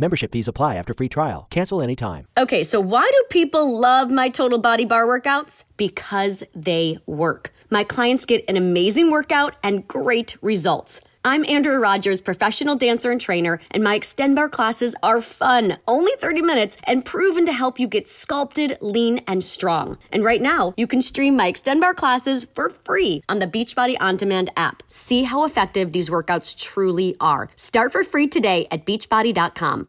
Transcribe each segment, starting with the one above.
Membership fees apply after free trial. Cancel anytime. Okay, so why do people love my total body bar workouts? Because they work. My clients get an amazing workout and great results. I'm Andrea Rogers, professional dancer and trainer, and my Extend Bar classes are fun, only 30 minutes, and proven to help you get sculpted, lean, and strong. And right now, you can stream my Extend Bar classes for free on the Beachbody On Demand app. See how effective these workouts truly are. Start for free today at beachbody.com.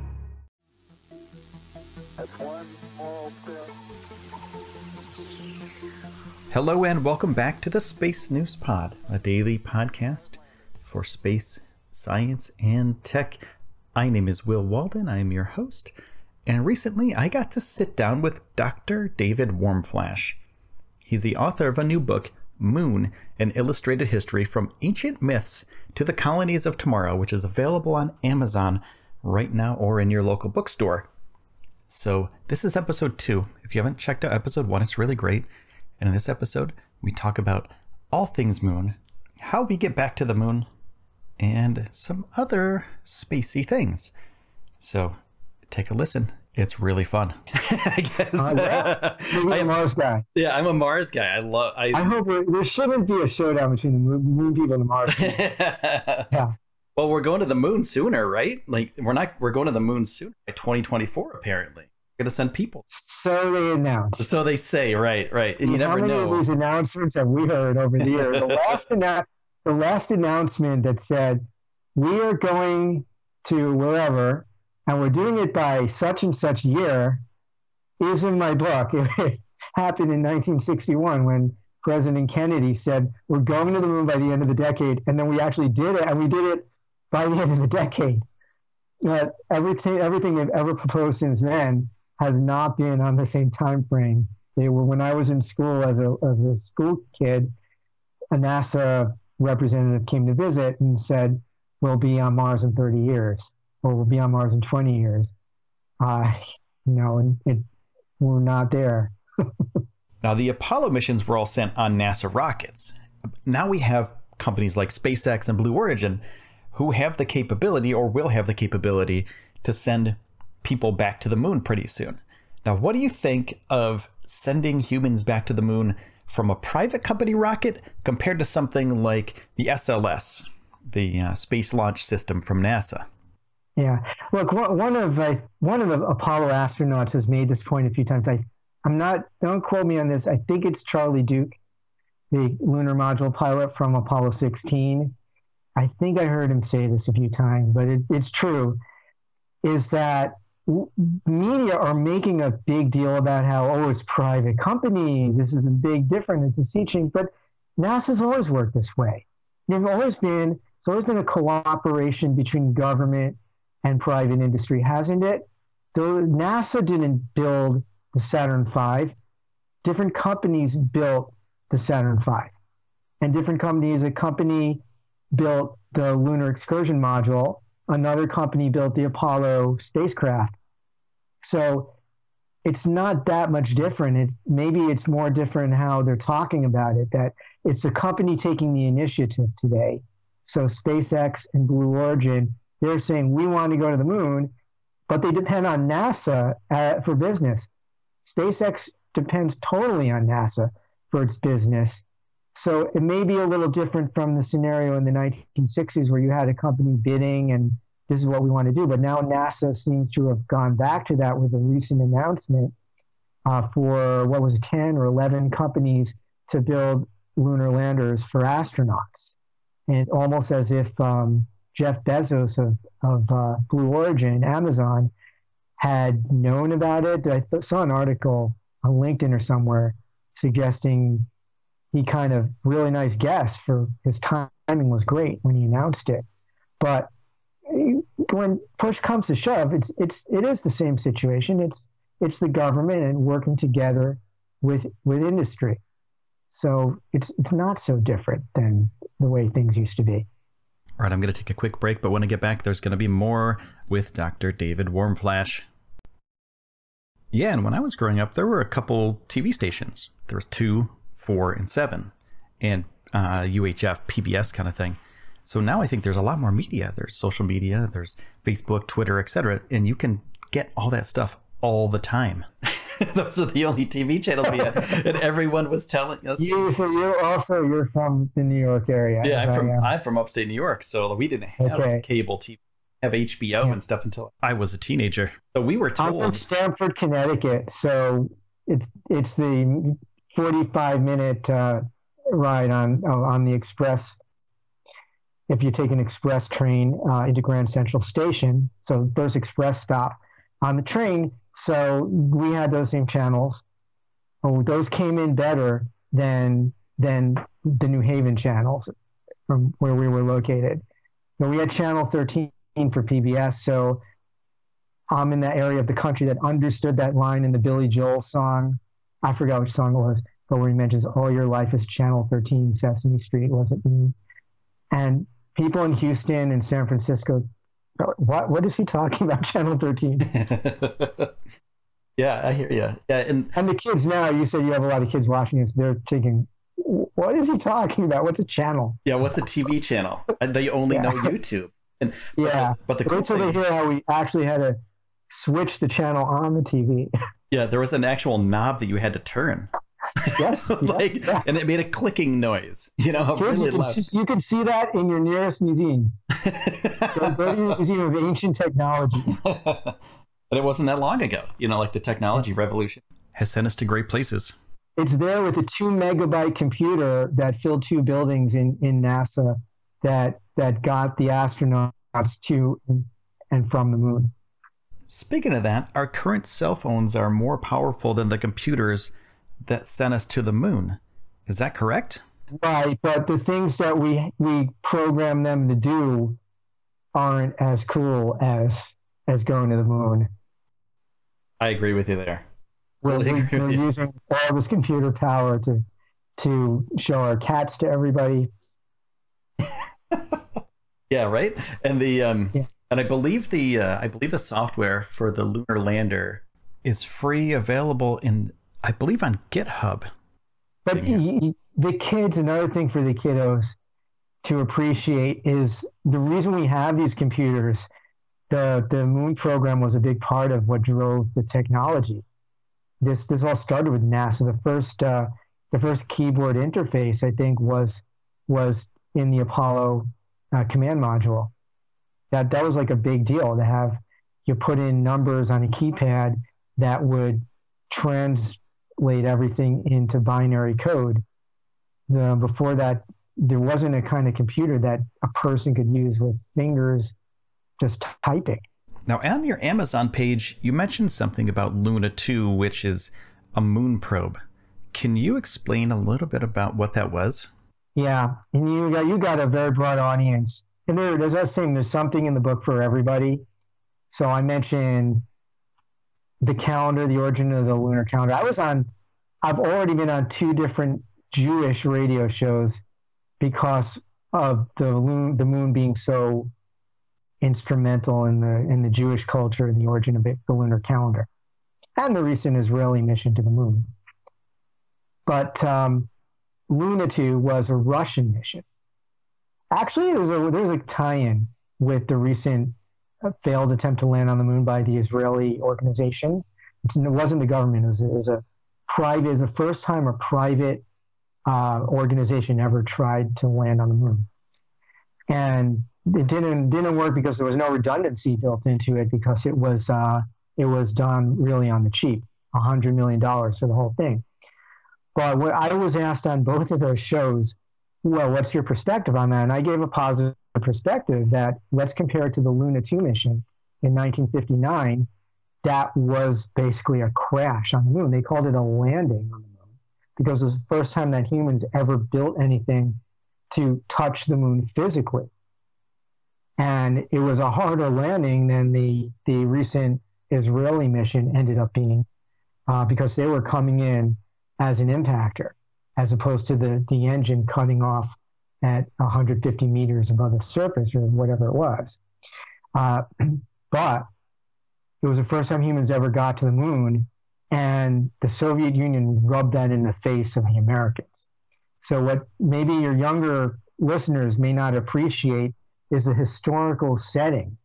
Hello and welcome back to the Space News Pod, a daily podcast for space, science, and tech. My name is Will Walden. I am your host. And recently, I got to sit down with Dr. David Warmflash. He's the author of a new book, Moon: An Illustrated History from Ancient Myths to the Colonies of Tomorrow, which is available on Amazon right now or in your local bookstore. So this is episode 2. If you haven't checked out episode 1, it's really great. And in this episode, we talk about all things moon, how we get back to the moon, and some other spacey things. So take a listen. It's really fun. I guess. You're a Mars guy. Yeah, I'm a Mars guy. I hope there shouldn't be a showdown between the moon people and the Mars people. Yeah. Well, we're going to the moon sooner, right? Like we're going to the moon sooner by 2024, apparently. Going to send people. So they announced. So they say, right. And you never know. How many of these announcements have we heard over the year? The last announcement that said, we are going to wherever, and we're doing it by such and such year, is in my book. It happened in 1961 when President Kennedy said, we're going to the moon by the end of the decade, and then we actually did it, and we did it by the end of the decade. But everything they've ever proposed since then has not been on the same time frame. They were, when I was in school as a school kid, a NASA representative came to visit and said, we'll be on Mars in 30 years, or we'll be on Mars in 20 years. We're not there. Now, the Apollo missions were all sent on NASA rockets. Now we have companies like SpaceX and Blue Origin who have the capability or will have the capability to send people back to the moon pretty soon. Now, what do you think of sending humans back to the moon from a private company rocket compared to something like the SLS, the Space Launch System from NASA? Yeah, look, one of the Apollo astronauts has made this point a few times. Don't quote me on this. I think it's Charlie Duke, the lunar module pilot from Apollo 16. I think I heard him say this a few times, but it's true, is that media are making a big deal about how, it's private companies, this is a big difference, it's a sea change, but NASA's always worked this way. It's always been a cooperation between government and private industry, hasn't it? Though NASA didn't build the Saturn V, different companies built the Saturn V. And a company built the lunar excursion module, another company built the Apollo spacecraft. So it's not that much different. Maybe it's more different how they're talking about it, that it's a company taking the initiative today. So SpaceX and Blue Origin, they're saying, we want to go to the moon, but they depend on NASA for business. SpaceX depends totally on NASA for its business. So it may be a little different from the scenario in the 1960s where you had a company bidding and this is what we want to do. But now NASA seems to have gone back to that with a recent announcement for 10 or 11 companies to build lunar landers for astronauts. And almost as if Jeff Bezos of Blue Origin, Amazon, had known about it. I saw an article on LinkedIn or somewhere suggesting he kind of really nice guess for his timing was great when he announced it. But when push comes to shove, it is the same situation. It's the government and working together with industry. So it's not so different than the way things used to be. All right, I'm going to take a quick break, but when I get back, there's going to be more with Dr. David Warmflash. Yeah, and when I was growing up, there were a couple TV stations. There was 2, 4, and 7, and UHF, PBS kind of thing. So now I think there's a lot more media. There's social media, there's Facebook, Twitter, etc., and you can get all that stuff all the time. Those are the only TV channels we had, and everyone was telling us. You're from the New York area. Yeah, I'm from upstate New York, so we didn't have cable TV, have HBO and stuff until I was a teenager. So we were told. I'm from Stamford, Connecticut, so it's the 45-minute ride on the express. If you take an express train into Grand Central Station, so first express stop on the train. So we had those same channels. Oh, those came in better than the New Haven channels from where we were located. But we had channel 13 for PBS. So I'm in that area of the country that understood that line in the Billy Joel song. I forgot which song it was, but where he mentions all your life is channel 13, Sesame Street, wasn't me. And people in Houston and San Francisco, what is he talking about, channel 13? Yeah, I hear you. Yeah, and the kids now, you said you have a lot of kids watching this. They're thinking, what is he talking about? What's a channel? Yeah, what's a TV channel? They only know YouTube. And but the cool thing, they hear how we actually had to switch the channel on the TV. Yeah, there was an actual knob that you had to turn. Yes, yes. And it made a clicking noise. You know, really you can see that in your nearest museum. Go to your Museum of Ancient Technology. But it wasn't that long ago. You know, like the technology revolution has sent us to great places. It's there with a 2-megabyte computer that filled 2 buildings in NASA that got the astronauts to and from the moon. Speaking of that, our current cell phones are more powerful than the computers that sent us to the moon. Is that correct? Right, but the things that we program them to do aren't as cool as going to the moon. I agree with you there. We're using all this computer power to show our cats to everybody. Yeah, right. And the and I believe the software for the lunar lander is free, available in, I believe, on GitHub. But the kids, another thing for the kiddos to appreciate is the reason we have these computers. The moon program was a big part of what drove the technology. This all started with NASA. The first keyboard interface, I think, was in the Apollo command module. That was like a big deal to have. You put in numbers on a keypad that would translate everything into binary code. Before that, there wasn't a kind of computer that a person could use with fingers just typing. Now, on your Amazon page, you mentioned something about Luna 2, which is a moon probe. Can you explain a little bit about what that was? Yeah, and you got a very broad audience. And as I was saying, there's something in the book for everybody. So I mentioned the calendar, the origin of the lunar calendar. I've already been on 2 different Jewish radio shows because of the moon being so instrumental in the Jewish culture and the origin of the lunar calendar, and the recent Israeli mission to the moon. But Luna 2 was a Russian mission. Actually, there's a tie-in with the recent failed attempt to land on the moon by the Israeli organization. It wasn't the government. It was a first time a private organization ever tried to land on the moon. And it didn't work because there was no redundancy built into it, because it was done really on the cheap, $100 million for the whole thing. But when I was asked on both of those shows, well, what's your perspective on that? And I gave a positive perspective that let's compare it to the Luna 2 mission in 1959. That was basically a crash on the moon. They called it a landing on the moon because it was the first time that humans ever built anything to touch the moon physically. And it was a harder landing than the recent Israeli mission ended up being, because they were coming in as an impactor, as opposed to the engine cutting off at 150 meters above the surface or whatever it was. But it was the first time humans ever got to the moon, and the Soviet Union rubbed that in the face of the Americans. So what maybe your younger listeners may not appreciate is the historical setting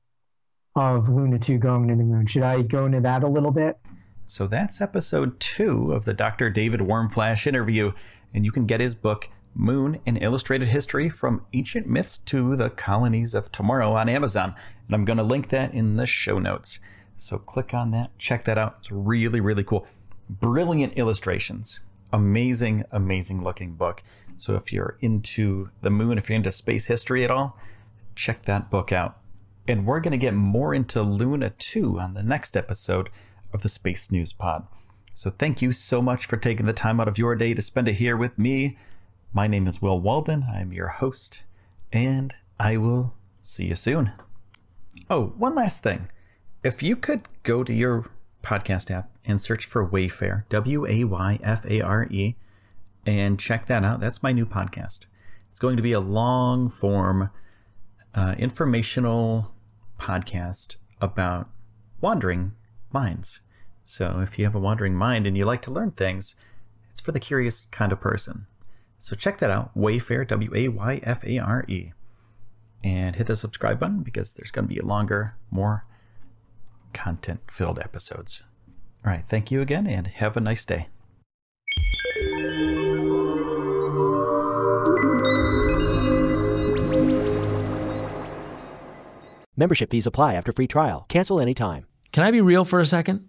of Luna 2 going to the moon. Should I go into that a little bit? So that's episode 2 of the Dr. David Warmflash interview, and you can get his book, Moon: An Illustrated History from Ancient Myths to the Colonies of Tomorrow, on Amazon. And I'm going to link that in the show notes. So click on that, check that out. It's really, really cool. Brilliant illustrations. Amazing, amazing looking book. So if you're into the moon, if you're into space history at all, check that book out. And we're going to get more into Luna 2 on the next episode of the Space News Pod. So thank you so much for taking the time out of your day to spend it here with me. My name is Will Walden. I'm your host, and I will see you soon. Oh, one last thing. If you could go to your podcast app and search for Wayfare, W-A-Y-F-A-R-E, and check that out. That's my new podcast. It's going to be a long form, informational podcast about wandering minds. So if you have a wandering mind and you like to learn things, it's for the curious kind of person. So check that out, Wayfare, W-A-Y-F-A-R-E, and hit the subscribe button, because there's going to be longer, more content-filled episodes. All right, thank you again, and have a nice day. Membership fees apply after free trial. Cancel anytime. Can I be real for a second?